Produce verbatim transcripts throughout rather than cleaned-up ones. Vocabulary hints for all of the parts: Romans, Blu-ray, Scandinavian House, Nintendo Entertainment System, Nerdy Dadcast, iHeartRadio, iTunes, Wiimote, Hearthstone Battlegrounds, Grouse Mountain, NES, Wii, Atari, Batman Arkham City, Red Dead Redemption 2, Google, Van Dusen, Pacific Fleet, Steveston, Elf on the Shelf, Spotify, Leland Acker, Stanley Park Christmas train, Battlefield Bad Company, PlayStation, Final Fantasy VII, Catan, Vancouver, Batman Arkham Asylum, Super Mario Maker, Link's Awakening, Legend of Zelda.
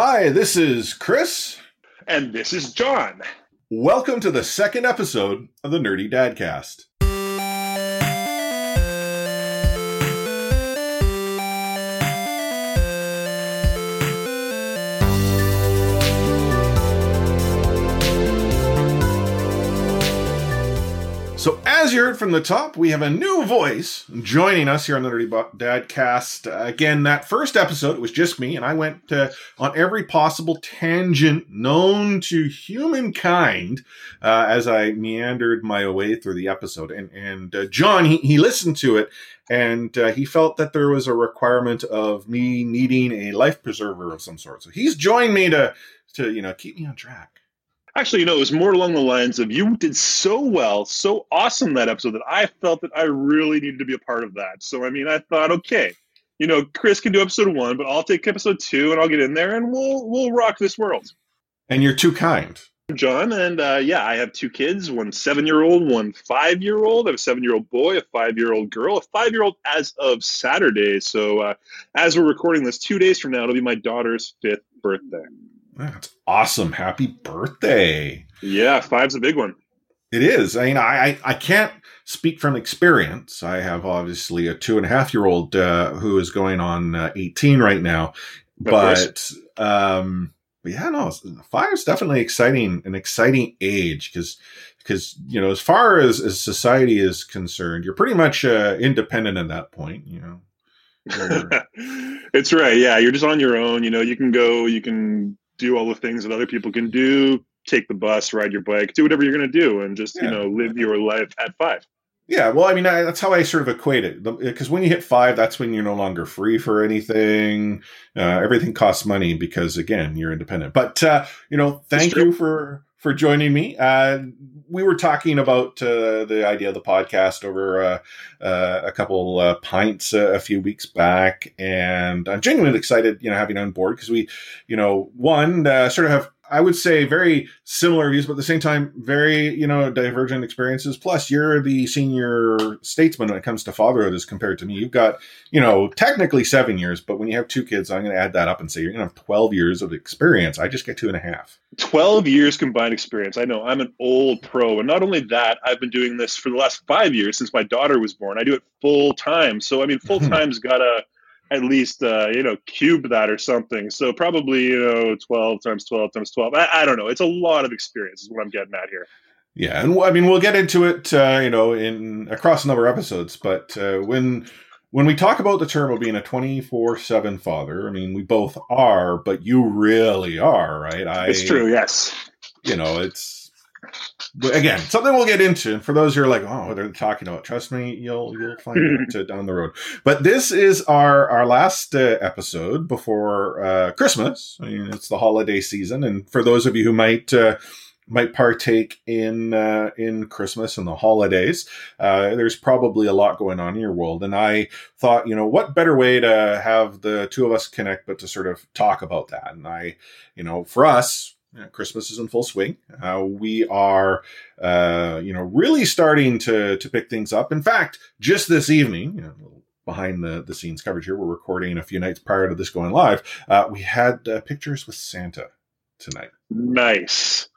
Hi, this is Chris. And this is John. Welcome to the second episode of the Nerdy Dadcast. So as you heard from the top, we have a new voice joining us here on the Nerdy Dad Cast. Uh, again, that first episode, it was just me, and I went uh, on every possible tangent known to humankind uh, as I meandered my way through the episode. And, and uh, John, he, he listened to it, and uh, he felt that there was a requirement of me needing a life preserver of some sort. So he's joined me to, to you know, keep me on track. Actually, you know, it was more along the lines of you did so well, so awesome that episode that I felt that I really needed to be a part of that. So, I mean, I thought, okay, you know, Chris can do episode one, but I'll take episode two and I'll get in there and we'll we'll rock this world. And you're too kind. John, and uh, yeah, I have two kids, one seven-year-old, one five-year-old. I have a seven-year-old boy, a five-year-old girl, a five-year-old as of Saturday. So uh, as we're recording this two days from now, it'll be my daughter's fifth birthday. That's awesome. Happy birthday. Yeah, five's a big one. It is. I mean, I, I can't speak from experience. I have obviously a two and a half year old uh, who is going on uh, eighteen right now. But, um, but yeah, no, five's definitely exciting, an exciting age because, because you know, as far as, as society is concerned, you're pretty much uh, independent at that point, you know. It's right. Yeah, you're just on your own. You know, you can go, you can do all the things that other people can do, take the bus, ride your bike, do whatever you're going to do, and just, yeah. you know, live your life at five. Yeah, well, I mean, I, that's how I sort of equate it. Because when you hit five, that's when you're no longer free for anything. Uh, everything costs money because, again, you're independent. But, uh, you know, thank you for, for joining me. Uh, we were talking about uh, the idea of the podcast over uh, uh, a couple uh, pints uh, a few weeks back. And I'm genuinely excited, you know, having you on board because we, you know, one, uh, sort of have, I would say, very similar views, but at the same time, very, you know, divergent experiences. Plus, you're the senior statesman when it comes to fatherhood as compared to me. You've got, you know, technically seven years, but when you have two kids, I'm going to add that up and say you're going to have twelve years of experience. I just get two and a half. twelve years combined experience. I know. I'm an old pro. And not only that, I've been doing this for the last five years since my daughter was born. I do it full time. So, I mean, full time's got to at least, uh, you know, cube that or something. So probably, you know, twelve times twelve times twelve. I, I don't know. It's a lot of experience is what I'm getting at here. Yeah. And I mean, we'll get into it, uh, you know, in across a number of episodes. But uh, when when we talk about the term of being a twenty-four seven father, I mean, we both are, but you really are, right? I, it's true. Yes. You know, it's, again, something we'll get into. And for those who are like, oh, they're talking about, trust me, you'll you'll find it down the road. But this is our, our last uh, episode before uh, Christmas. I mean, it's the holiday season. And for those of you who might uh, might partake in uh, in Christmas and the holidays, uh, there's probably a lot going on in your world. And I thought, you know, what better way to have the two of us connect but to sort of talk about that. And I, you know, for us, Christmas is in full swing. Uh, we are, uh, you know, really starting to to pick things up. In fact, just this evening, you know, behind the, the scenes coverage here, we're recording a few nights prior to this going live. Uh, we had uh, pictures with Santa tonight. Nice.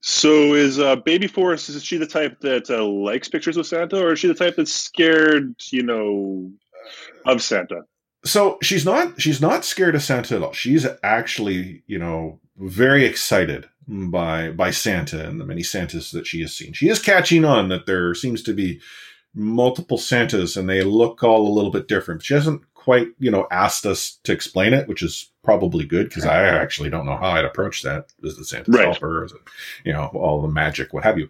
So is uh, Baby Forest, is she the type that uh, likes pictures with Santa, or is she the type that's scared, you know, of Santa? So she's not she's not scared of Santa at all. She's actually, you know, very excited by by Santa and the many Santas that she has seen. She is catching on that there seems to be multiple Santas and they look all a little bit different. She hasn't quite, you know, asked us to explain it, which is probably good because I actually don't know how I'd approach that. Is the Santa right. helper? Is it, you know, all the magic, what have you?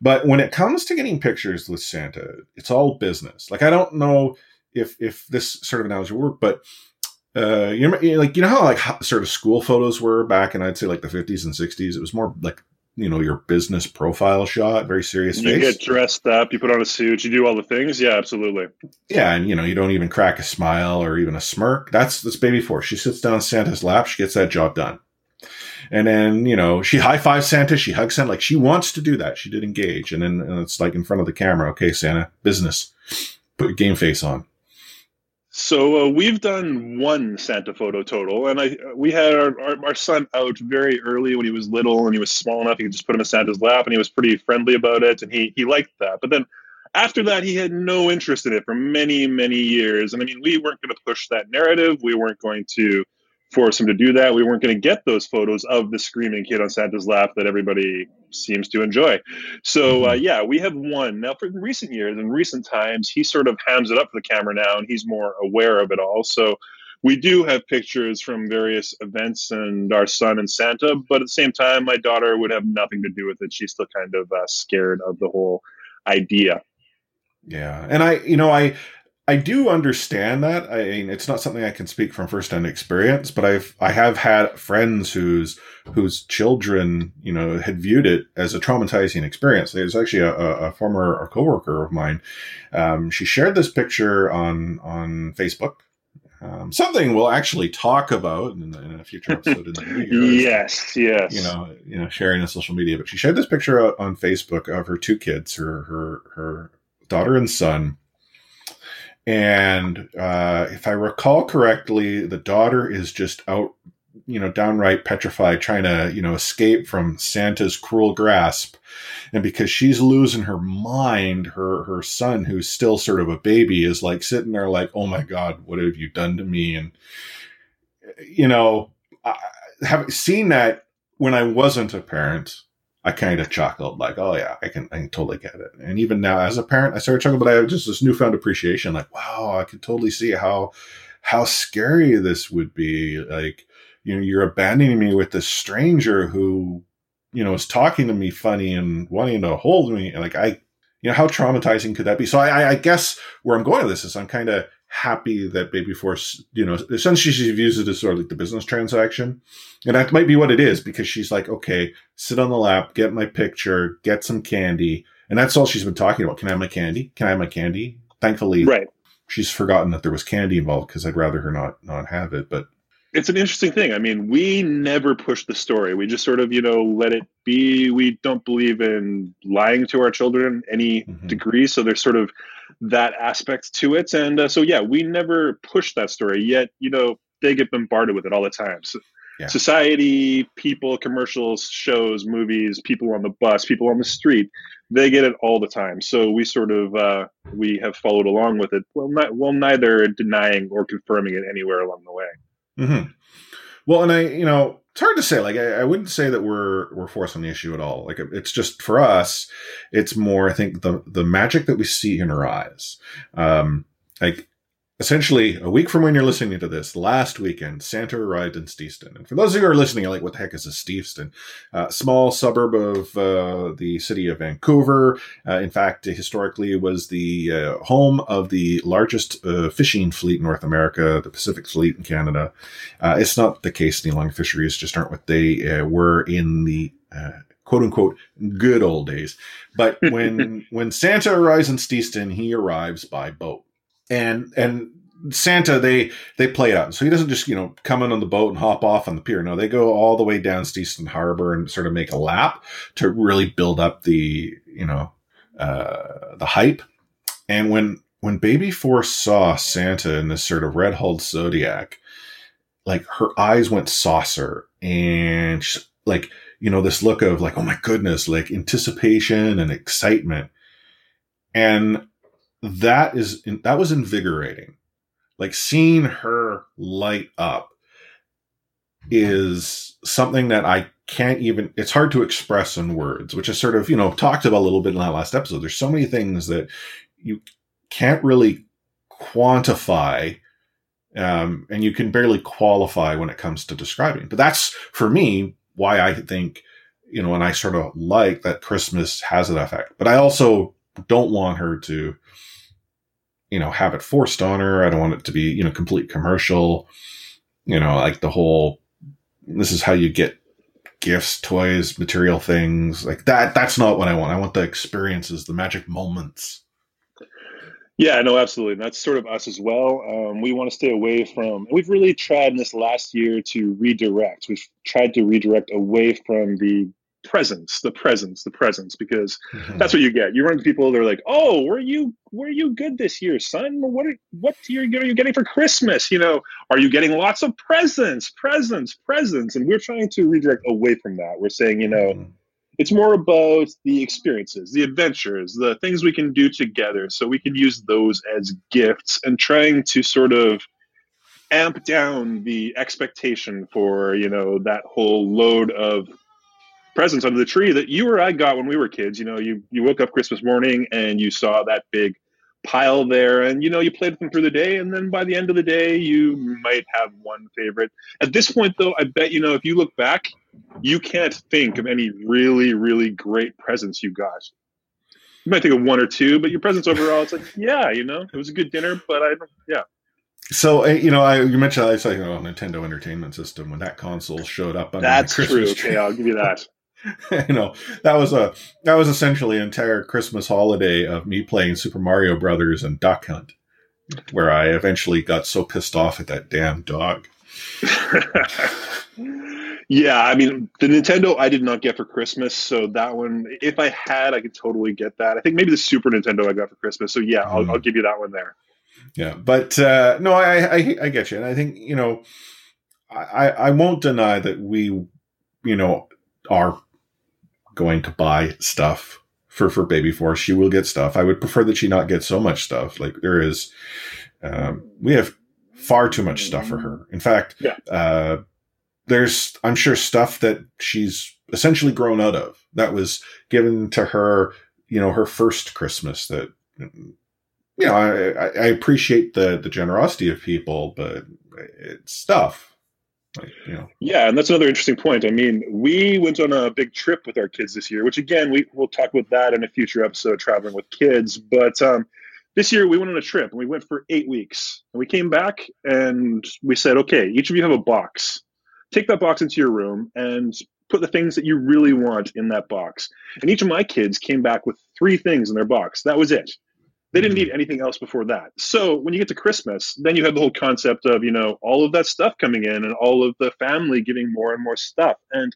But when it comes to getting pictures with Santa, it's all business. Like, I don't know if if this sort of analogy would work, but uh, you know, like you know how like how, sort of school photos were back in, I'd say, like the fifties and sixties. It was more like, you know, your business profile shot, very serious face. You get dressed up, you put on a suit, you do all the things. Yeah, absolutely. Yeah, and you know, you don't even crack a smile or even a smirk. That's this Baby Force. She sits down Santa's lap, she gets that job done. And then, you know, she high fives Santa, she hugs Santa, like she wants to do that. She did engage, and then and it's like in front of the camera. Okay, Santa, business. Put your game face on. So uh, we've done one Santa photo total, and I we had our, our, our son out very early when he was little, and he was small enough you could just put him in Santa's lap, and he was pretty friendly about it, and he he liked that. But then after that, he had no interest in it for many, many years. And I mean, we weren't going to push that narrative. We weren't going to force him to do that. We weren't going to get those photos of the screaming kid on Santa's lap that everybody seems to enjoy. So uh, yeah, we have one. Now for recent years and recent times, he sort of hams it up for the camera now, and he's more aware of it all. So we do have pictures from various events and our son and Santa, but at the same time, my daughter would have nothing to do with it. She's still kind of uh, scared of the whole idea. Yeah. And I, you know, I, I do understand that. I mean, it's not something I can speak from first-hand experience, but I've, I have had friends whose, whose children, you know, had viewed it as a traumatizing experience. There's actually a, a former a coworker of mine. Um, she shared this picture on, on Facebook. Um, something we'll actually talk about in, in a future episode in the new year. Yes, yes. You know, you know, sharing on social media, but she shared this picture out on Facebook of her two kids, her, her, her daughter and son. And uh, if I recall correctly, the daughter is just out, you know, downright petrified, trying to, you know, escape from Santa's cruel grasp. And because she's losing her mind, her her son, who's still sort of a baby, is like sitting there like, oh, my God, what have you done to me? And, you know, I have seen that when I wasn't a parent. I kind of chuckled like, oh yeah, I can, I can totally get it. And even now as a parent, I started chuckling, but I have just this newfound appreciation. Like, wow, I can totally see how, how scary this would be. Like, you know, you're abandoning me with this stranger who, you know, is talking to me funny and wanting to hold me. Like I, you know, how traumatizing could that be? So I, I guess where I'm going with this is I'm kind of happy that Baby Force, you know, essentially she views it as sort of like the business transaction. And that might be what it is, because she's like, okay, sit on the lap, get my picture, get some candy. And that's all she's been talking about. Can I have my candy? Can I have my candy? Thankfully, right. She's forgotten that there was candy involved, because I'd rather her not, not have it. But it's an interesting thing. I mean, we never push the story. We just sort of, you know, let it be. We don't believe in lying to our children any mm-hmm. degree. So they're sort of that aspect to it, and uh, so yeah, we never push that story, yet you know they get bombarded with it all the time. So yeah. Society, people, commercials, shows, movies, people on the bus, people on the street, they get it all the time. So we sort of uh we have followed along with it, well not well neither denying or confirming it anywhere along the way. Mm-hmm. Well, and I you know it's hard to say. Like, I, I wouldn't say that we're we're forcing the issue at all. Like, it's just for us, it's more, I think, the the magic that we see in her eyes. Um, like, essentially, a week from when you're listening to this, last weekend, Santa arrived in Steveston. And for those of you who are listening, you're like, what the heck is a Steveston? Uh, small suburb of uh, the city of Vancouver. Uh, in fact, historically, was the uh, home of the largest uh, fishing fleet in North America, the Pacific Fleet in Canada. Uh, it's not the case any longer. Fisheries just aren't what they uh, were in the uh, quote-unquote good old days. But when when Santa arrives in Steveston, he arrives by boat. And and Santa, they they play it out. So he doesn't just, you know, come in on the boat and hop off on the pier. No, they go all the way down Steveston Harbor and sort of make a lap to really build up the, you know, uh, the hype. And when when Baby Force saw Santa in this sort of red-hulled Zodiac, like her eyes went saucer, and she, like, you know, this look of like, oh my goodness, like anticipation and excitement. And That is that was invigorating. Like, seeing her light up is something that I can't even, it's hard to express in words, which is sort of, you know, talked about a little bit in that last episode. There's so many things that you can't really quantify, um, and you can barely qualify when it comes to describing. But that's, for me, why I think, you know, and I sort of like that Christmas has that effect. But I also don't want her to, you know, have it forced on her. I don't want it to be, you know, complete commercial, you know, like the whole, this is how you get gifts, toys, material things like that. That's not what I want. I want the experiences, the magic moments. Yeah, no, absolutely. And that's sort of us as well. Um, we want to stay away from, we've really tried in this last year to redirect. We've tried to redirect away from the presence, the presence, the presence, because mm-hmm. that's what you get. You run into people, they're like, "Oh, were you were you good this year, son? What are, what are you, are you getting for Christmas? You know, are you getting lots of presents, presents, presents?" And we're trying to redirect away from that. We're saying, you know, mm-hmm. it's more about the experiences, the adventures, the things we can do together. So we can use those as gifts and trying to sort of amp down the expectation for, you know, that whole load of presents under the tree that you or I got when we were kids. You know, you, you woke up Christmas morning and you saw that big pile there and, you know, you played with them through the day. And then by the end of the day, you might have one favorite. At this point, though, I bet, you know, if you look back, you can't think of any really, really great presents you got. You might think of one or two, but your presents overall, it's like, yeah, you know, it was a good dinner, but I don't, yeah. So, you know, I you mentioned I said, you know, Nintendo Entertainment System, when that console showed up under the Christmas tree. That's true. Okay, I'll give you that. You know, that was a that was essentially an entire Christmas holiday of me playing Super Mario Brothers and Duck Hunt, where I eventually got so pissed off at that damn dog. Yeah, I mean, the Nintendo I did not get for Christmas, so that one, if I had, I could totally get that. I think maybe the Super Nintendo I got for Christmas, so yeah, I'll, mm. I'll give you that one there. Yeah, but uh, no, I, I I get you, and I think, you know, I, I won't deny that we, you know, are going to buy stuff for, for Baby Force. She will get stuff. I would prefer that she not get so much stuff. Like, there is, um, we have far too much stuff for her. In fact, yeah. uh, there's, I'm sure, stuff that she's essentially grown out of that was given to her, you know, her first Christmas that... You know, I, I appreciate the, the generosity of people, but it's stuff. Like, you know. Yeah, and that's another interesting point. I mean, we went on a big trip with our kids this year, which, again, we, we'll talk about that in a future episode, traveling with kids. But um, this year we went on a trip, and we went for eight weeks. And we came back, and we said, okay, each of you have a box. Take that box into your room and put the things that you really want in that box. And each of my kids came back with three things in their box. That was it. They didn't need anything else before that. So when you get to Christmas, then you have the whole concept of, you know, all of that stuff coming in and all of the family getting more and more stuff and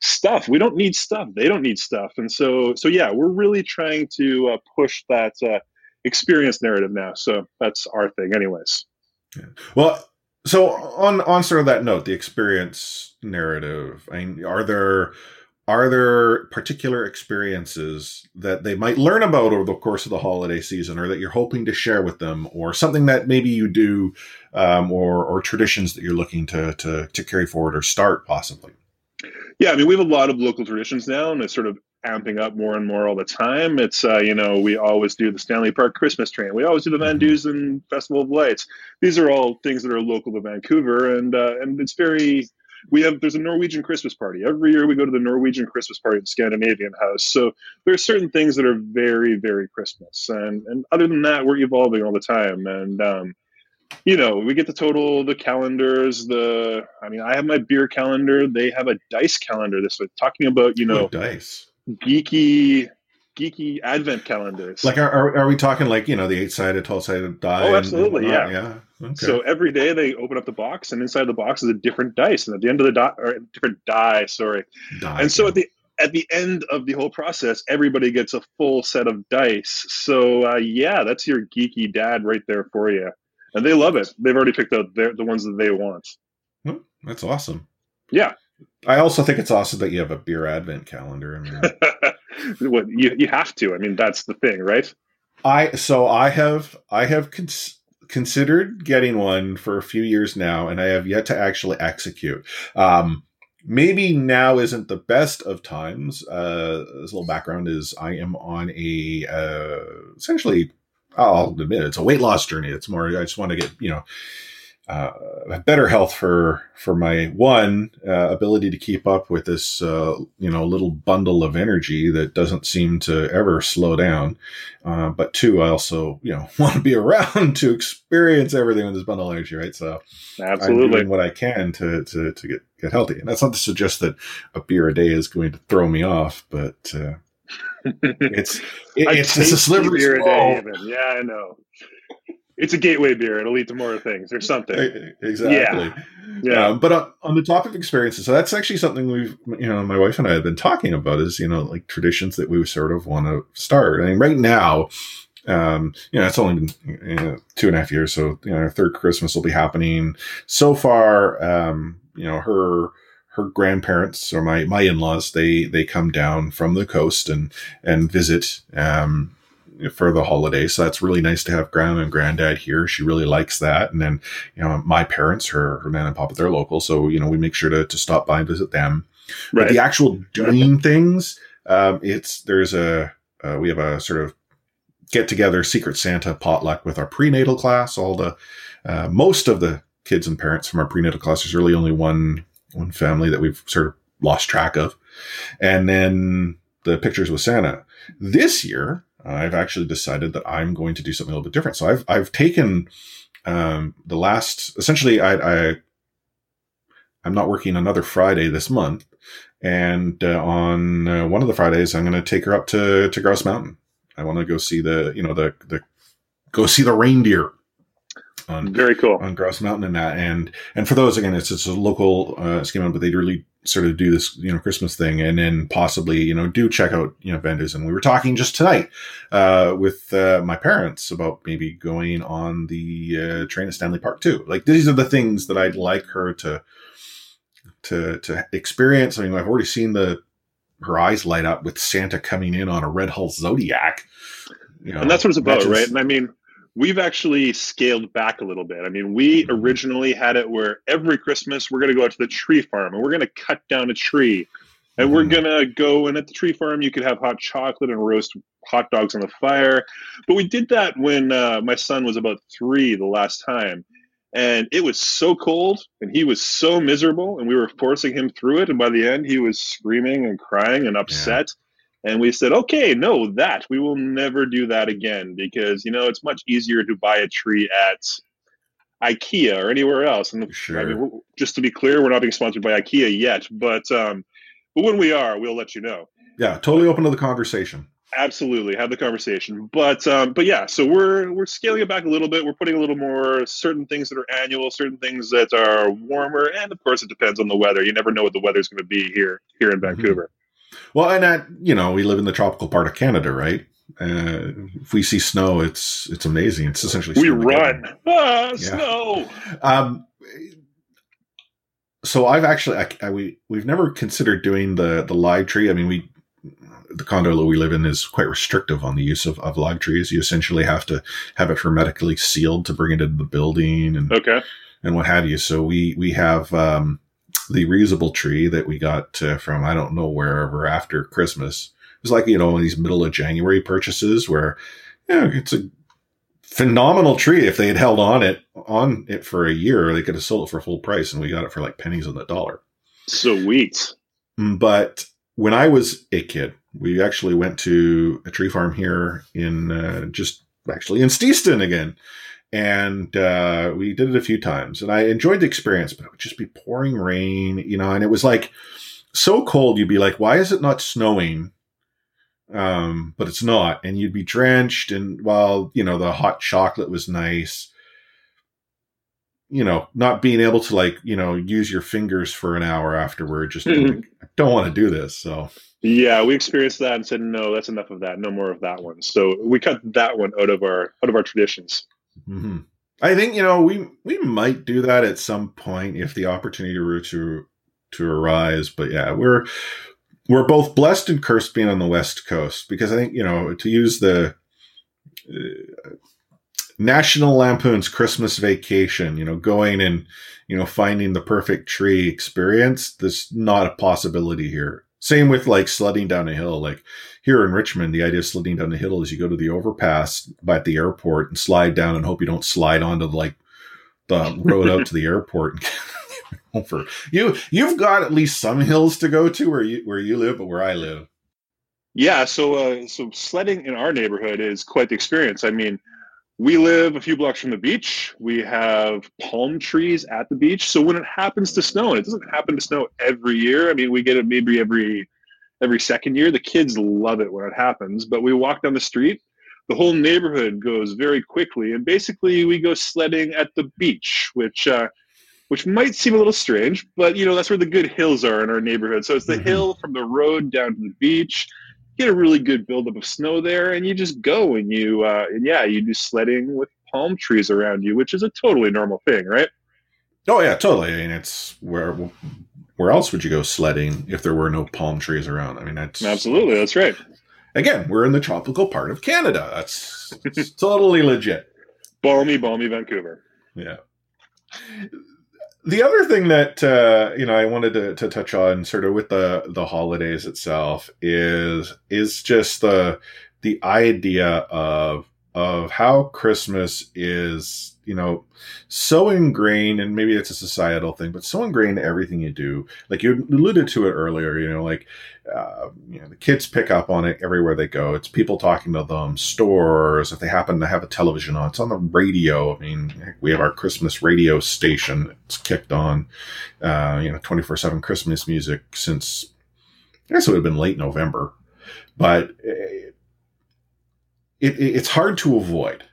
stuff. We don't need stuff. They don't need stuff. And so, so yeah, we're really trying to uh, push that uh, experience narrative now. So that's our thing anyways. Yeah. Well, so on, on sort of that note, the experience narrative, I mean, are there... Are there particular experiences that they might learn about over the course of the holiday season, or that you're hoping to share with them, or something that maybe you do, um, or, or traditions that you're looking to, to, to carry forward or start possibly? Yeah. I mean, we have a lot of local traditions now, and it's sort of amping up more and more all the time. It's, uh, you know, we always do the Stanley Park Christmas train. We always do the Van Dusen Festival of Lights. These are all things that are local to Vancouver. And, uh, and it's very, We have there's a Norwegian Christmas party. Every year we go to the Norwegian Christmas party at the Scandinavian House. So there are certain things that are very, very Christmas. And and other than that, we're evolving all the time. And, um, you know, we get the total, the calendars, the, I mean, I have my beer calendar. They have a dice calendar this week. Talking about, you know, oh, dice geeky, geeky advent calendars. Like, are, are, are we talking like, you know, the eight-sided, twelve-sided die? Oh, absolutely, and, and, yeah. Yeah. Okay. So every day they open up the box, and inside the box is a different dice, and at the end of the die, or different die, sorry. Die, and so yeah. at the at the end of the whole process, everybody gets a full set of dice. So uh, yeah, that's your geeky dad right there for you, and they love it. They've already picked out their, the ones that they want. That's awesome. Yeah, I also think it's awesome that you have a beer advent calendar. I mean, what you you have to. I mean, that's the thing, right? I so I have I have. Cons- considered getting one for a few years now, and I have yet to actually execute. Um, maybe now isn't the best of times. Uh, this little background is I am on a, uh, essentially, I'll admit it's a weight loss journey. It's more, I just want to get, you know, uh, better health for, for my one, uh, ability to keep up with this, uh, you know, little bundle of energy that doesn't seem to ever slow down. Uh, but two, I also, you know, want to be around to experience everything with this bundle of energy, right? So absolutely. I'm doing what I can to, to, to get, get healthy. And that's not to suggest that a beer a day is going to throw me off, but, uh, it's, it, it's, it's a slippery slope. Yeah, I know. It's a gateway beer. It'll lead to more things or something. Exactly. Yeah. yeah. Um, but uh, on the topic of experiences, so that's actually something we've, you know, my wife and I have been talking about is, you know, like traditions that we sort of want to start. I mean, right now, um, you know, it's only been you know, two and a half years. So, you know, our third Christmas will be happening. So far, um, you know, her, her grandparents or my, my in-laws, they, they come down from the coast and, and visit, um, for the holiday. So that's really nice to have Gran and Granddad here. She really likes that. And then, you know, my parents, her, her nan and pop, they're local. So, you know, we make sure to, to stop by and visit them. Right. But the actual doing things, um, it's, there's a, uh, we have a sort of get together Secret Santa potluck with our prenatal class. All the, uh, most of the kids and parents from our prenatal class. There's really only one, one family that we've sort of lost track of. And then the pictures with Santa this year. I've actually decided that I'm going to do something a little bit different. So I've, I've taken, um, the last, essentially I, I, I'm not working another Friday this month. And, uh, on uh, one of the Fridays, I'm going to take her up to, to Grouse Mountain. I want to go see the, you know, the, the, go see the reindeer on, very cool on Grouse Mountain and that. And, and for those, again, it's, it's a local, uh, scheme, but they really sort of do this, you know, Christmas thing and then possibly, you know, do check out, you know, vendors. And we were talking just tonight, uh, with, uh, my parents about maybe going on the, uh, train to Stanley Park too. Like these are the things that I'd like her to, to, to experience. I mean, I've already seen the, her eyes light up with Santa coming in on a red hull Zodiac. You know, and that's what it's about, matches. Right? And I mean, we've actually scaled back a little bit. I mean, we originally had it where every Christmas we're going to go out to the tree farm and we're going to cut down a tree and mm-hmm. we're going to go and at the tree farm, you could have hot chocolate and roast hot dogs on the fire. But we did that when uh, my son was about three the last time and it was so cold and he was so miserable and we were forcing him through it. And by the end he was screaming and crying and upset. Yeah. And we said, okay, no, that we will never do that again because, you know, it's much easier to buy a tree at IKEA or anywhere else. And sure. I mean, just to be clear, we're not being sponsored by IKEA yet, but, um, but when we are, we'll let you know. Yeah. Totally open to the conversation. Absolutely. Have the conversation. But, um, but yeah, so we're, we're scaling it back a little bit. We're putting a little more certain things that are annual, certain things that are warmer. And of course it depends on the weather. You never know what the weather's going to be here, here in Vancouver. Mm-hmm. Well, and that, you know, we live in the tropical part of Canada, right? Uh, if we see snow, it's it's amazing. It's essentially we run ah, yeah. snow. Um, so I've actually I, I, we we've never considered doing the the live tree. I mean, we the condo that we live in is quite restrictive on the use of, of live trees. You essentially have to have it hermetically sealed to bring it into the building and okay. and what have you. So we we have. Um, the reusable tree that we got uh, from, I don't know, wherever after Christmas. It was like, you know, one of these middle of January purchases where, you know, it's a phenomenal tree. If they had held on it, on it for a year, they could have sold it for full price. And we got it for like pennies on the dollar. Sweet. But when I was a kid, we actually went to a tree farm here in uh, just actually in Steveston again. And, uh, we did it a few times and I enjoyed the experience, but it would just be pouring rain, you know, and it was like so cold. You'd be like, why is it not snowing? Um, but it's not. And you'd be drenched. And while, you know, the hot chocolate was nice, you know, not being able to like, you know, use your fingers for an hour afterward, just mm-hmm. like, I don't want to do this. So. Yeah, we experienced that and said, no, that's enough of that. No more of that one. So we cut that one out of our, out of our traditions. Mm-hmm. I think, you know, we, we might do that at some point if the opportunity were to, to arise. But yeah, we're, we're both blessed and cursed being on the West Coast because I think, you know, to use the uh, National Lampoon's Christmas Vacation, you know, going and, you know, finding the perfect tree experience, that's not a possibility here. Same with like sledding down a hill. Like here in Richmond, the idea of sledding down a hill is you go to the overpass by the airport and slide down and hope you don't slide onto like the road out to the airport. And get over. You you've got at least some hills to go to where you where you live, but where I live. Yeah, so uh, so sledding in our neighborhood is quite the experience. I mean, we live a few blocks from the beach. We have palm trees at the beach. So when it happens to snow, and it doesn't happen to snow every year. I mean, we get it maybe every every second year. The kids love it when it happens. But we walk down the street. the whole neighborhood goes very quickly. And basically, we go sledding at the beach, which uh, which might seem a little strange, but, you know, that's where the good hills are in our neighborhood. So it's the mm-hmm. hill from the road down to the beach. You get a really good buildup of snow there, and you just go and you, uh, and yeah, you do sledding with palm trees around you, which is a totally normal thing, right? Oh, yeah, totally. I mean, it's where where else would you go sledding if there were no palm trees around? I mean, that's... Absolutely, that's right. Again, we're in the tropical part of Canada. That's it's totally legit. Balmy, balmy Vancouver. Yeah. The other thing that, uh, you know, I wanted to, to touch on sort of with the, the holidays itself is is just the the idea of of how Christmas is, you know, so ingrained, and maybe it's a societal thing, but so ingrained in everything you do. Like you alluded to it earlier, you know, like, uh, you know, the kids pick up on it everywhere they go. It's people talking to them, stores, if they happen to have a television on, it's on the radio. I mean, we have our Christmas radio station. It's kicked on, uh, you know, twenty-four seven Christmas music since, I guess it would have been late November, but it, it, it's hard to avoid.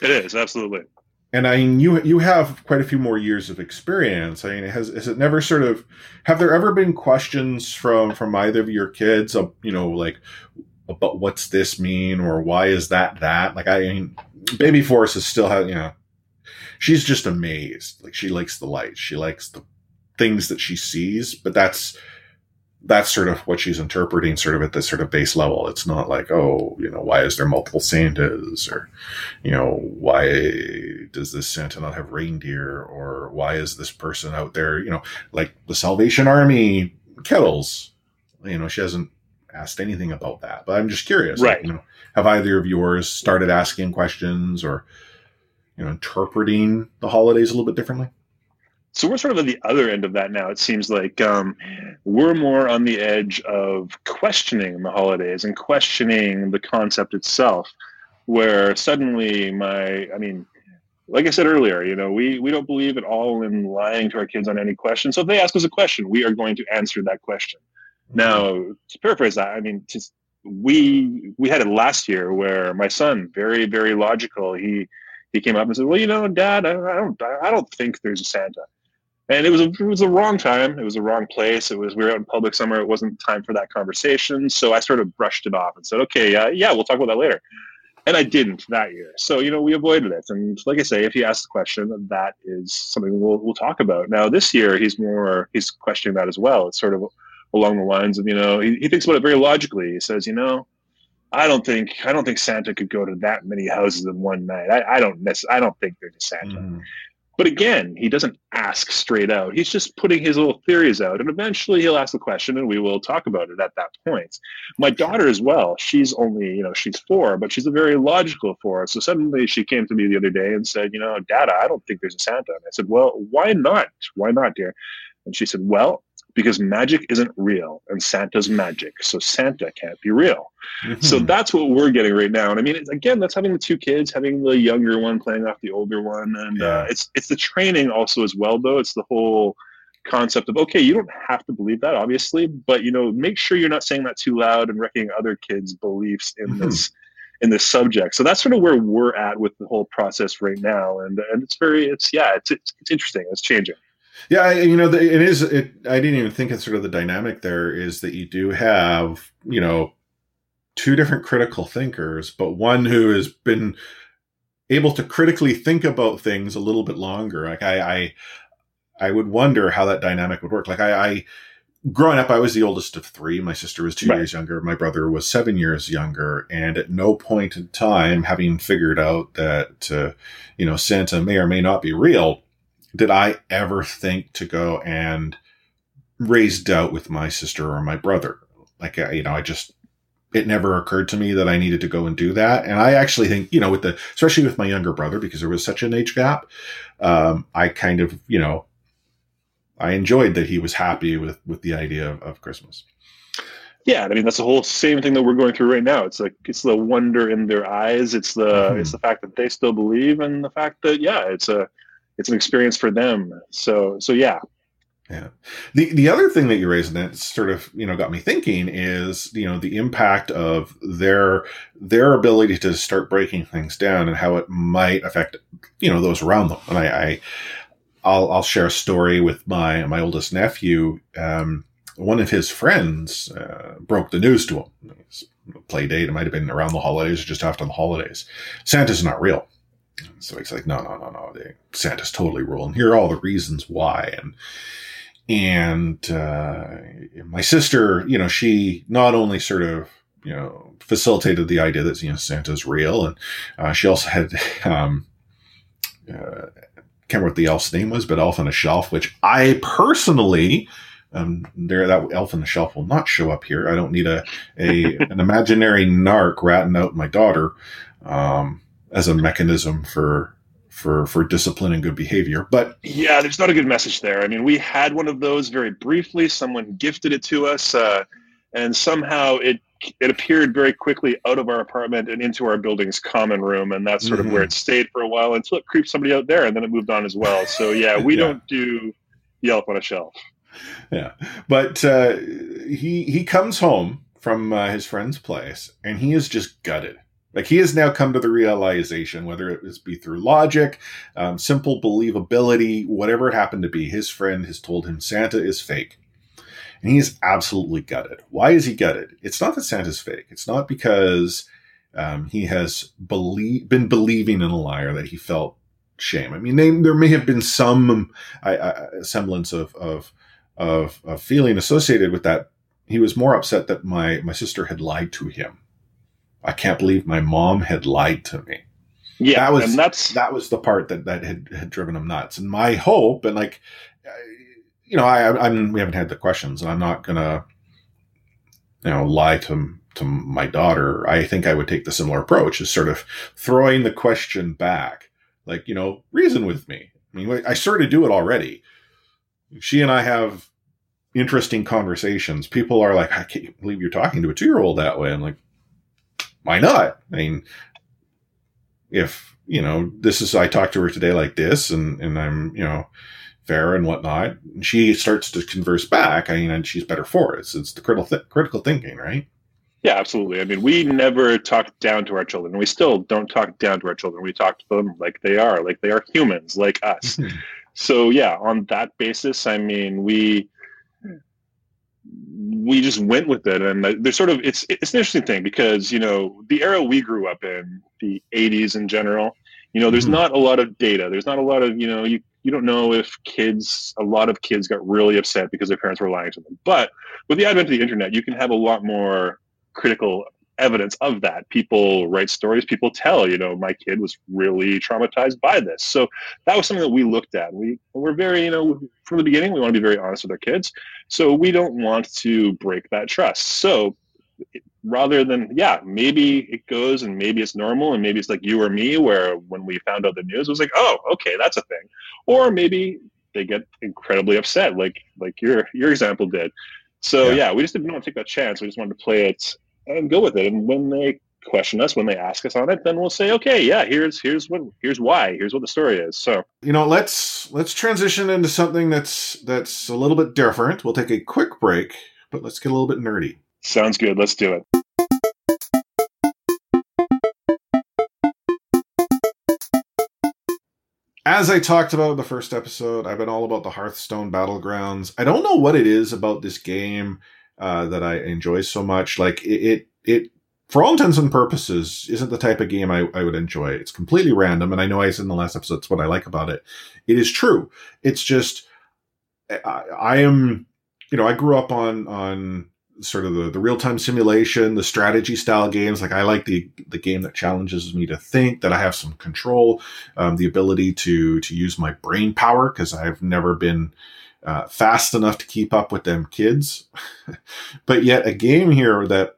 It is, absolutely. And I mean, you you have quite a few more years of experience. I mean, has has it never sort of have there ever been questions from, from either of your kids, of, you know, like, but what's this mean or why is that that? Like, I mean, Baby Force is still having, you know, she's just amazed. Like, she likes the lights, she likes the things that she sees, but that's that's sort of what she's interpreting sort of at this sort of base level. It's not like, oh, you know, why is there multiple Santas, or, you know, why does this Santa not have reindeer, or why is this person out there, you know, like the Salvation Army kettles, you know, she hasn't asked anything about that, but I'm just curious. Right. Like, you know, have either of yours started asking questions or, you know, interpreting the holidays a little bit differently? So we're sort of at the other end of that now. It seems like um, we're more on the edge of questioning the holidays and questioning the concept itself, where suddenly my, I mean, like I said earlier, you know, we, we don't believe at all in lying to our kids on any question. So if they ask us a question, we are going to answer that question. Now, to paraphrase that, I mean, just, we we had it last year where my son, very, very logical, he he came up and said, well, you know, Dad, I, I don't I don't think there's a Santa. And it was a, it was the wrong time. It was the wrong place. It was we were out in public somewhere. It wasn't time for that conversation. So I sort of brushed it off and said, okay, uh, yeah, we'll talk about that later. And I didn't that year. So, you know, we avoided it. And like I say, if he asks the question, that is something we'll we'll talk about. Now, this year, he's more, he's questioning that as well. It's sort of along the lines of, you know, he, he thinks about it very logically. He says, you know, I don't think I don't think Santa could go to that many houses in one night. I, I don't necess- I don't think there's a Santa. Mm. But again, he doesn't ask straight out. He's just putting his little theories out, and eventually he'll ask the question, and we will talk about it at that point. My daughter as well, she's only, you know, she's four, but she's a very logical four. So suddenly she came to me the other day and said, you know, Dad, I don't think there's a Santa. And I said, well, why not? Why not, dear? And she said, well, because magic isn't real, and Santa's magic, so Santa can't be real. Mm-hmm. So that's what we're getting right now. And I mean, again, that's having the two kids, having the younger one playing off the older one. And yeah. uh, it's it's the training also as well, though. It's the whole concept of, okay, you don't have to believe that, obviously, but, you know, make sure you're not saying that too loud and wrecking other kids' beliefs in mm-hmm. this in this subject. So that's sort of where we're at with the whole process right now. And and it's very, it's yeah, it's it's, it's interesting. It's changing. Yeah, I, you know, the, it is, it, I didn't even think of sort of the dynamic there is that you do have, you know, two different critical thinkers, but one who has been able to critically think about things a little bit longer. Like I, I, I would wonder how that dynamic would work. Like I, I growing up, I was the oldest of three. My sister was two right. years younger. My brother was seven years younger. And at no point in time, having figured out that, uh, you know, Santa may or may not be real, did I ever think to go and raise doubt with my sister or my brother? Like, you know, I just, it never occurred to me that I needed to go and do that. And I actually think, you know, with the, especially with my younger brother, because there was such an age gap, um, I kind of, you know, I enjoyed that he was happy with, with the idea of, of Christmas. Yeah, I mean, that's the whole same thing that we're going through right now. It's like, it's the wonder in their eyes. It's the, mm-hmm. it's the fact that they still believe, and the fact that, yeah, it's a, it's an experience for them. So, so yeah, Yeah. The the other thing that you raised that sort of, you know, got me thinking is, you know, the impact of their their ability to start breaking things down and how it might affect, you know, those around them. And I, I I'll I'll share a story with my my oldest nephew. Um, one of his friends uh, broke the news to him. Play date, it might have been around the holidays or just after the holidays. Santa's not real. So he's like, no, no, no, no. Santa's totally real, and here are all the reasons why. And and uh, my sister, you know, she not only sort of, you know, facilitated the idea that, you know, Santa's real, and uh, she also had, um, uh, can't remember what the elf's name was, but Elf on the Shelf, which I personally. Um, there, that Elf on the Shelf will not show up here. I don't need a, a an imaginary narc ratting out my daughter um, as a mechanism for for for discipline and good behavior. But yeah, there's not a good message there. I mean, we had one of those very briefly. Someone gifted it to us, uh, and somehow it it appeared very quickly out of our apartment and into our building's common room, and that's sort mm-hmm. of where it stayed for a while until it creeped somebody out there, and then it moved on as well. So yeah, we yeah. don't do the Elf on a Shelf. Yeah, but uh, he he comes home from uh, his friend's place, and he is just gutted. Like, he has now come to the realization, whether it was be through logic, um, simple believability, whatever it happened to be, his friend has told him Santa is fake. And he is absolutely gutted. Why is he gutted? It's not that Santa's fake. It's not because um, he has belie- been believing in a liar that he felt shame. I mean, they, there may have been some I, I, semblance of... of Of, of feeling associated with that. He was more upset that my, my sister had lied to him. I can't believe my mom had lied to me. Yeah, that was, and that's... that was the part that, that had, had driven him nuts. And my hope, and like, you know, I, I'm, we haven't had the questions, and I'm not going to, you know, lie to, to my daughter. I think I would take the similar approach, is sort of throwing the question back. Like, you know, reason with me. I mean, I sort of do it already. She and I have interesting conversations. People are like, I can't believe you're talking to a two-year-old that way. I'm like, why not? I mean, if, you know, this is, I talked to her today like this, and, and I'm, you know, fair and whatnot. And she starts to converse back. I mean, and she's better for it. It's, it's the critical th- critical thinking, right? Yeah, absolutely. I mean, we never talk down to our children. We still don't talk down to our children. We talk to them like they are, like they are humans, like us. So yeah, on that basis, I mean, we we just went with it, and there's sort of it's it's an interesting thing because, you know, the era we grew up in, the eighties in general, you know, there's mm-hmm. not a lot of data. There's not a lot of, you know, you you don't know if kids, a lot of kids got really upset because their parents were lying to them. But with the advent of the internet, you can have a lot more critical evidence of that. People write stories, people tell, you know, my kid was really traumatized by this. So that was something that we looked at. We we're very, you know, from the beginning, we want to be very honest with our kids. So we don't want to break that trust. So rather than, yeah, maybe it goes and maybe it's normal, and maybe it's like you or me, where when we found out the news, it was like, oh, okay, that's a thing. Or maybe they get incredibly upset, like like your your example did. So yeah, yeah we just didn't want to take that chance. We just wanted to play it and go with it. And when they question us, when they ask us on it, then we'll say, okay, yeah, here's, here's what, here's why, here's what the story is. So, you know, let's, let's transition into something that's, that's a little bit different. We'll take a quick break, but let's get a little bit nerdy. Sounds good. Let's do it. As I talked about in the first episode, I've been all about the Hearthstone Battlegrounds. I don't know what it is about this game Uh, that I enjoy so much. Like it, it, it, for all intents and purposes, isn't the type of game I, I would enjoy. It's completely random. And I know I said in the last episode, it's what I like about it. It is true. It's just, I, I am, you know, I grew up on, on sort of the, the real-time simulation, the strategy style games. Like I like the, the game that challenges me to think, that I have some control, um, the ability to, to use my brain power. Cause I've never been, Uh, fast enough to keep up with them kids. But yet a game here that,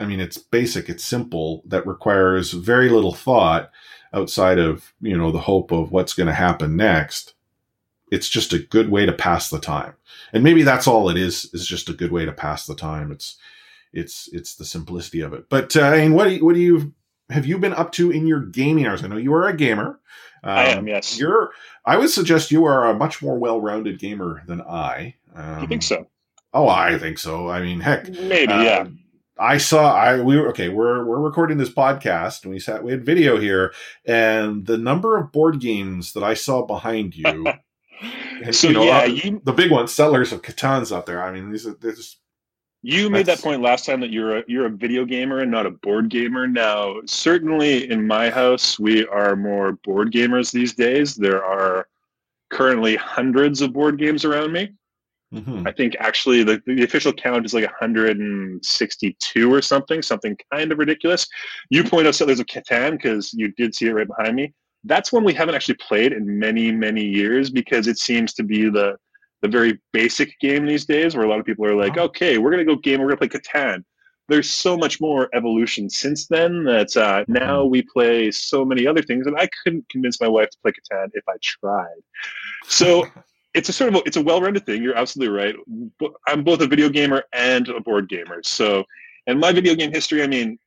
I mean, it's basic, it's simple, that requires very little thought outside of, you know, the hope of what's going to happen next. It's just a good way to pass the time. And maybe that's all it is, is just a good way to pass the time. It's, it's, it's the simplicity of it. But, uh, I mean, what do you, what do you, have you been up to in your gaming hours? I know you are a gamer. Um, I am, yes. You're. I would suggest you are a much more well-rounded gamer than I. Um, you think so? Oh, I think so. I mean, heck, maybe. Um, yeah. I saw. I we were okay. We're we're recording this podcast, and we sat. We had video here, and the number of board games that I saw behind you. and, so you know, yeah, you, the big ones, Settlers of Catan's out there. I mean, these are there's. You made that point last time that you're a, you're a video gamer and not a board gamer. Now, certainly in my house, we are more board gamers these days. There are currently hundreds of board games around me. Mm-hmm. I think actually the, the official count is like one hundred sixty-two or something, something kind of ridiculous. You point out Settlers of Catan because you did see it right behind me. That's one we haven't actually played in many, many years because it seems to be the the very basic game these days where a lot of people are like, wow. Okay, we're going to go game, we're going to play Catan. There's so much more evolution since then that uh, now we play so many other things, and I couldn't convince my wife to play Catan if I tried. So it's a sort of, it's a well-rounded thing. You're absolutely right. I'm both a video gamer and a board gamer. So, and my video game history, I mean,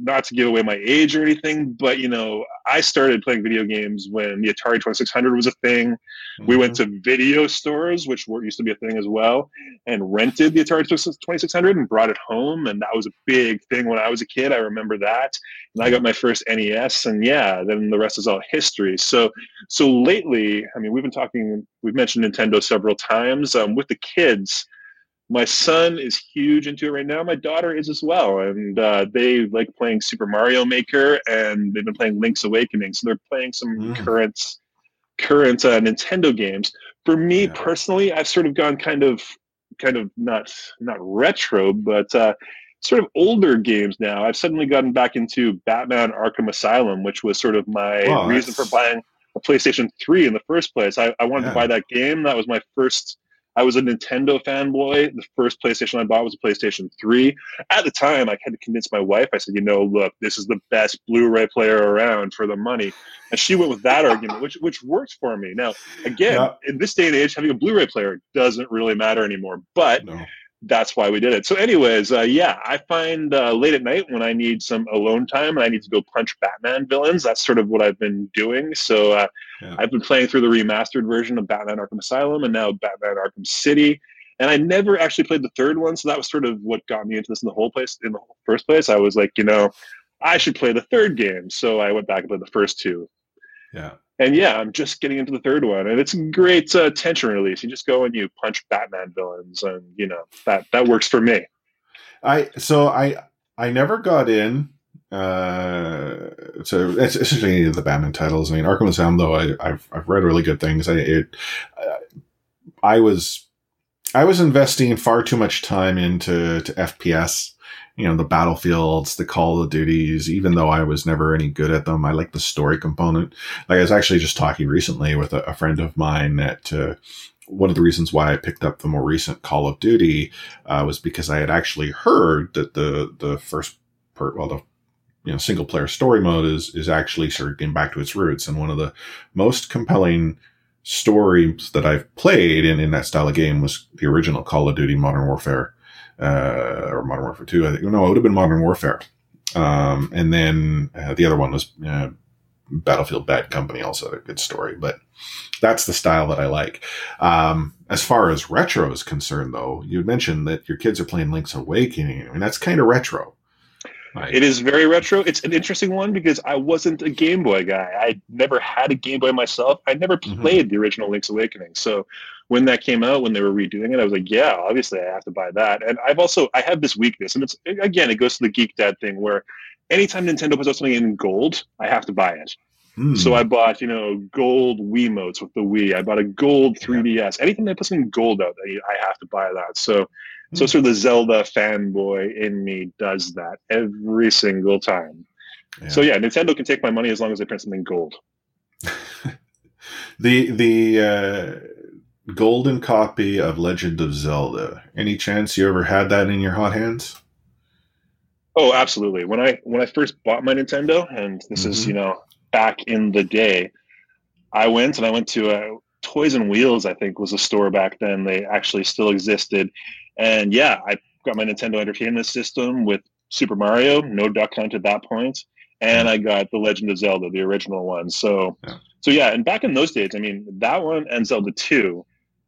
not to give away my age or anything, but, you know, I started playing video games when the Atari twenty-six hundred was a thing. Mm-hmm. We went to video stores, which were, used to be a thing as well, and rented the Atari twenty-six hundred and brought it home. And that was a big thing when I was a kid. I remember that. And I got my first N E S. And, yeah, then the rest is all history. So so lately, I mean, we've been talking, we've mentioned Nintendo several times. Um, with the kids, my son is huge into it right now. My daughter is as well. And uh, they like playing Super Mario Maker, and they've been playing Link's Awakening. So they're playing some mm. current current uh, Nintendo games. For me yeah. personally, I've sort of gone kind of, kind of not, not retro, but uh, sort of older games now. I've suddenly gotten back into Batman Arkham Asylum, which was sort of my oh, reason that's... for buying a PlayStation three in the first place. I, I wanted yeah. to buy that game. That was my first... I was a Nintendo fanboy. The first PlayStation I bought was a PlayStation three. At the time, I had to convince my wife. I said, you know, look, this is the best Blu-ray player around for the money. And she went with that argument, which which worked for me. Now, again, yeah. in this day and age, having a Blu-ray player doesn't really matter anymore. But no. that's why we did it. So anyways, uh, yeah, I find uh, late at night when I need some alone time and I need to go punch Batman villains, that's sort of what I've been doing. So, uh, Yeah. I've been playing through the remastered version of Batman Arkham Asylum and now Batman Arkham City. And I never actually played the third one, so that was sort of what got me into this in the whole place. In the first place, I was like, you know, I should play the third game. So I went back and played the first two. Yeah. And yeah, I'm just getting into the third one. And it's a great uh, tension release. You just go and you punch Batman villains. And, you know, that, that works for me. I So I I never got in. Uh, so it's essentially the Batman titles. I mean, Arkham Asylum, though, I, I've I've read really good things. I it, uh, I was I was investing far too much time into to F P S. You know, the Battlefields, the Call of Duties. Even though I was never any good at them, I like the story component. Like I was actually just talking recently with a, a friend of mine that. Uh, One of the reasons why I picked up the more recent Call of Duty uh, was because I had actually heard that the the first per well the you know, single player story mode is, is actually sort of getting back to its roots. And one of the most compelling stories that I've played in, in that style of game was the original Call of Duty Modern Warfare, uh, or Modern Warfare two, I think. No, it would have been Modern Warfare. Um, and then uh, the other one was uh, Battlefield Bad Company, also a good story, but that's the style that I like. Um, as far as retro is concerned, though, you mentioned that your kids are playing Link's Awakening. I mean, that's kind of retro. It is very retro. It's an interesting one because I wasn't a Game Boy guy. I never had a Game Boy myself. I never played mm-hmm. the original Link's Awakening. So when that came out, when they were redoing it, I was like, yeah, obviously I have to buy that. And I've also, I have this weakness. And it's, again, it goes to the Geek Dad thing where anytime Nintendo puts out something in gold, I have to buy it. Mm. So I bought, you know, gold Wiimotes with the Wii. I bought a gold three D S. Yeah. Anything they put something gold out, I have to buy that. So... So sort of the Zelda fanboy in me does that every single time. Yeah. So yeah, Nintendo can take my money as long as they print something gold. the the uh, golden copy of Legend of Zelda. Any chance you ever had that in your hot hands? Oh, absolutely. When I when I first bought my Nintendo, and this mm-hmm. is, you know, back in the day, I went and I went to a Toys and Wheels, I think, was a store back then. They actually still existed. And yeah, I got my Nintendo Entertainment System with Super Mario, no Duck Hunt at that point, and I got the Legend of Zelda, the original one. So, yeah. so yeah, and back in those days, I mean, that one and Zelda two,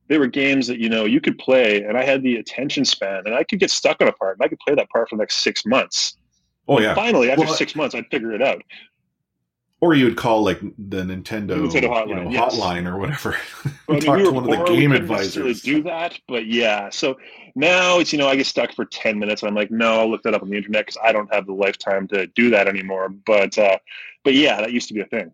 they were games that, you know, you could play, and I had the attention span, and I could get stuck on a part, and I could play that part for the next six months. Oh, and yeah. Finally, after well, six months, I'd figure it out. Or you would call, like, the Nintendo, Nintendo hotline, you know, yes. hotline or whatever. Well, I mean, talk we to one of the game advisors. do that, but yeah. So now it's, you know, I get stuck for ten minutes, and I'm like, no, I'll look that up on the internet because I don't have the lifetime to do that anymore. But, uh, but yeah, that used to be a thing.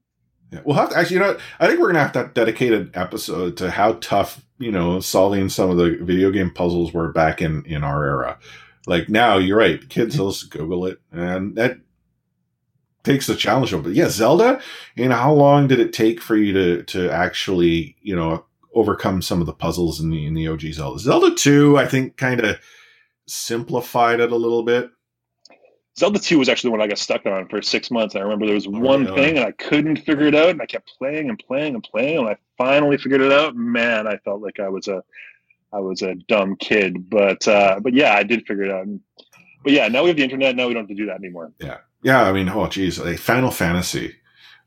Yeah. We'll have to, actually, you know, I think we're going to have to dedicate an episode to how tough, you know, solving some of the video game puzzles were back in, in our era. Like, now, you're right. Kids will just Google it, and that takes the challenge over. But yeah, Zelda, you know, how long did it take for you to to actually, you know, overcome some of the puzzles in the in the O G Zelda? Zelda two, I think, kind of simplified it a little bit. Zelda two was actually the one I got stuck on for six months. I remember there was one oh, thing, and I couldn't figure it out, and I kept playing and playing and playing, and I finally figured it out. Man, I felt like I was a I was a dumb kid, but uh, but yeah, I did figure it out. But yeah, now we have the internet. Now we don't have to do that anymore. Yeah, yeah. I mean, oh geez, like Final Fantasy.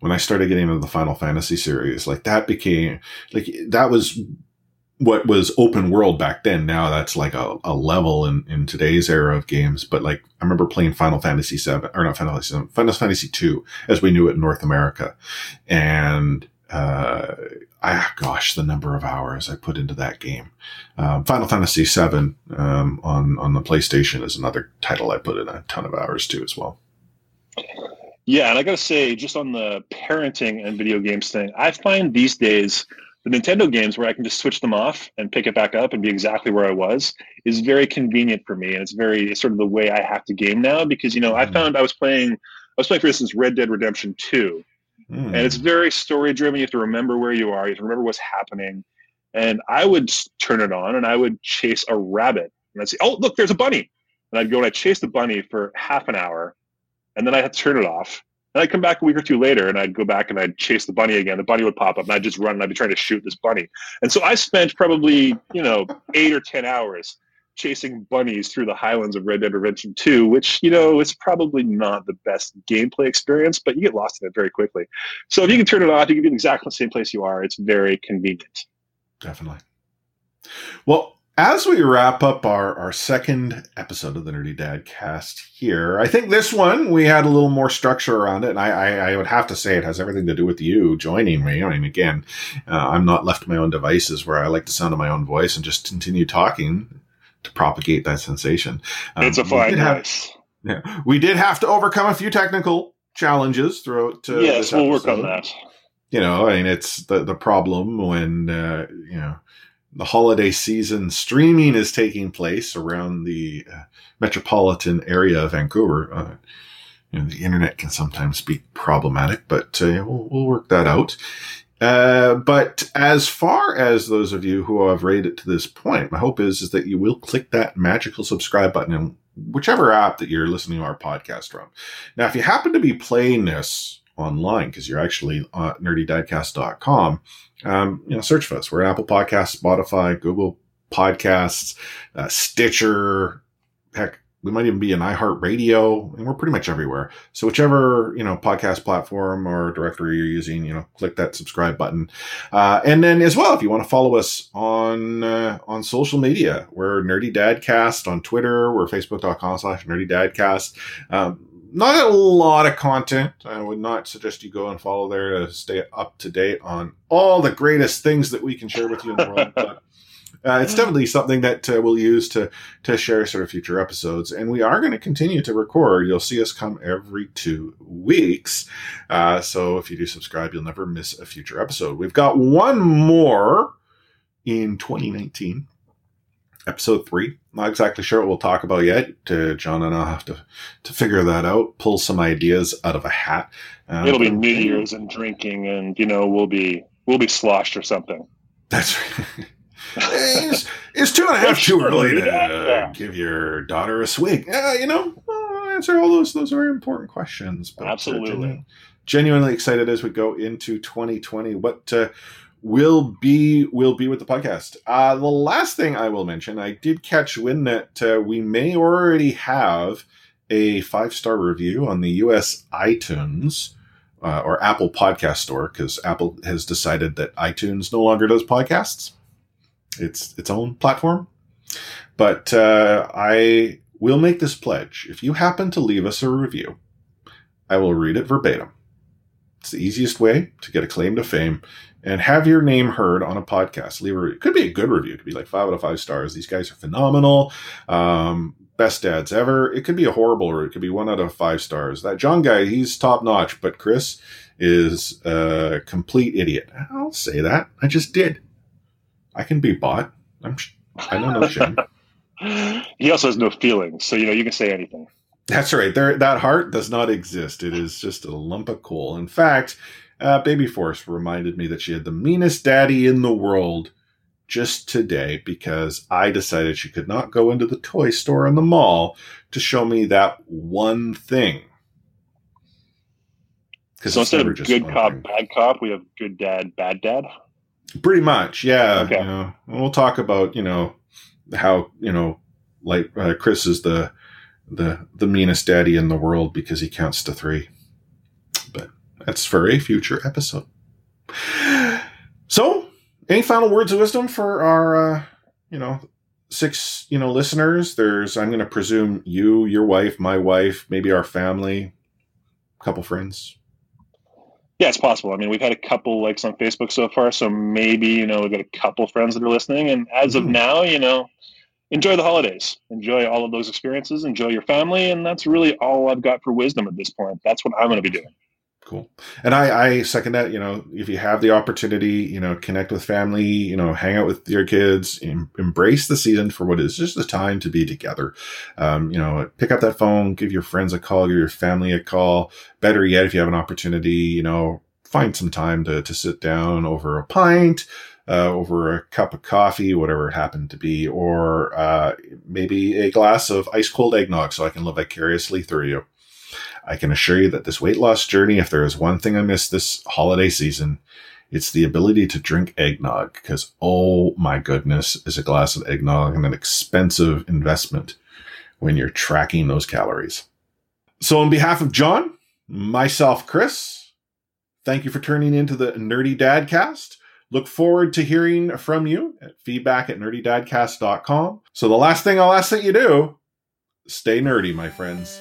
When I started getting into the Final Fantasy series, like that became like that was what was open world back then. Now that's like a, a level in, in today's era of games. But like, I remember playing Final Fantasy seven or not Final Fantasy seven, Final Fantasy two, as we knew it in North America, and. Uh, ah, gosh, the number of hours I put into that game. Um, Final Fantasy seven um, on, on the PlayStation is another title I put in a ton of hours to as well. Yeah, and I got to say, just on the parenting and video games thing, I find these days the Nintendo games where I can just switch them off and pick it back up and be exactly where I was is very convenient for me. And it's very it's sort of the way I have to game now because, you know, I found I was playing, I was playing, for instance, Red Dead Redemption two. Mm. And it's very story-driven. You have to remember where you are. You have to remember what's happening. And I would turn it on, and I would chase a rabbit. And I'd say, oh, look, there's a bunny. And I'd go, and I'd chase the bunny for half an hour. And then I'd have to turn it off. And I'd come back a week or two later, and I'd go back, and I'd chase the bunny again. The bunny would pop up, and I'd just run, and I'd be trying to shoot this bunny. And so I spent probably, you know, eight or ten hours chasing bunnies through the highlands of Red Dead Redemption two, which, you know, it's probably not the best gameplay experience, but you get lost in it very quickly. So if you can turn it off, you can be in exactly the same place you are. It's very convenient. Definitely. Well, as we wrap up our, our second episode of the Nerdy Dad Cast here, I think this one, we had a little more structure around it, and I, I, I would have to say it has everything to do with you joining me. I mean, again, uh, I'm not left to my own devices where I like the sound of my own voice and just continue talking to propagate that sensation. Um, it's a fine night. Yeah, we did have to overcome a few technical challenges throughout. Uh, yes, we'll work on that. You know, I mean, it's the, the problem when, uh, you know, the holiday season streaming is taking place around the uh, metropolitan area of Vancouver. Uh, you know, the internet can sometimes be problematic, but uh, we'll, we'll work that out. Uh, but as far as those of you who have rated it to this point, my hope is, is that you will click that magical subscribe button in whichever app that you're listening to our podcast from. Now, if you happen to be playing this online, because you're actually on nerdy dadcast dot com, um, you know, search for us. We're on Apple Podcasts, Spotify, Google Podcasts, uh, Stitcher, heck, we might even be in iHeartRadio, and we're pretty much everywhere. So whichever, you know, podcast platform or directory you're using, you know, click that subscribe button. Uh, and then as well, if you want to follow us on uh, on social media, we're Nerdy Dadcast on Twitter. We're facebook dot com slash nerdy dadcast. Um, not a lot of content. I would not suggest you go and follow there to stay up to date on all the greatest things that we can share with you in the world. But Uh, it's definitely something that uh, we'll use to to share sort of future episodes. And we are going to continue to record. You'll see us come every two weeks. Uh, so if you do subscribe, you'll never miss a future episode. We've got one more in twenty nineteen, episode three. Not exactly sure what we'll talk about yet. Uh, John and I'll have to, to figure that out, pull some ideas out of a hat. Um, It'll be New Year's and drinking, and, you know, we'll be, we'll be sloshed or something. That's right. it's, it's two and a half too early to uh, give your daughter a swig. Yeah, you know, I'll answer all those. Those are important questions. But absolutely. Genuinely, genuinely excited as we go into twenty twenty. What uh, will be will be with the podcast. Uh, the last thing I will mention, I did catch wind that uh, we may already have a five-star review on the U S iTunes uh, or Apple Podcast Store, because Apple has decided that iTunes no longer does podcasts. It's its own platform. But uh, I will make this pledge. If you happen to leave us a review, I will read it verbatim. It's the easiest way to get a claim to fame and have your name heard on a podcast. Leave a review. It could be a good review. It could be like five out of five stars. These guys are phenomenal. Um, best dads ever. It could be a horrible review. It could be one out of five stars. That John guy, he's top notch, but Chris is a complete idiot. I'll say that. I just did. I can be bought. I'm, I know no shame. He also has no feelings, so you know you can say anything. That's right. There, that heart does not exist. It is just a lump of coal. In fact, uh, Baby Force reminded me that she had the meanest daddy in the world just today because I decided she could not go into the toy store in the mall to show me that one thing. So instead of good cop, thing. bad cop, we have good dad, bad dad? Pretty much, yeah. Okay. You know, we'll talk about, you know, how, you know, like uh, Chris is the... The, the meanest daddy in the world because he counts to three. But that's for a future episode. So, any final words of wisdom for our, uh, you know, six, you know, listeners? There's, I'm going to presume you, your wife, my wife, maybe our family, a couple friends. Yeah, it's possible. I mean, we've had a couple likes on Facebook so far, so maybe, you know, we've got a couple friends that are listening. And as mm. of now, you know, enjoy the holidays. Enjoy all of those experiences. Enjoy your family. And that's really all I've got for wisdom at this point. That's what I'm going to be doing. Cool. And I, I second that. You know, if you have the opportunity, you know, connect with family, you know, hang out with your kids, em- embrace the season for what is just the time to be together. Um, you know, pick up that phone, give your friends a call, give your family a call. Better yet, if you have an opportunity, you know, find some time to, to sit down over a pint, Uh, over a cup of coffee, whatever it happened to be, or uh, maybe a glass of ice-cold eggnog so I can live vicariously through you. I can assure you that this weight loss journey, if there is one thing I miss this holiday season, it's the ability to drink eggnog, because, oh my goodness, is a glass of eggnog an expensive investment when you're tracking those calories. So on behalf of John, myself, Chris, thank you for tuning into the Nerdy Dad Cast. Look forward to hearing from you at feedback at nerdy dad cast dot com. So the last thing I'll ask that you do, stay nerdy, my friends.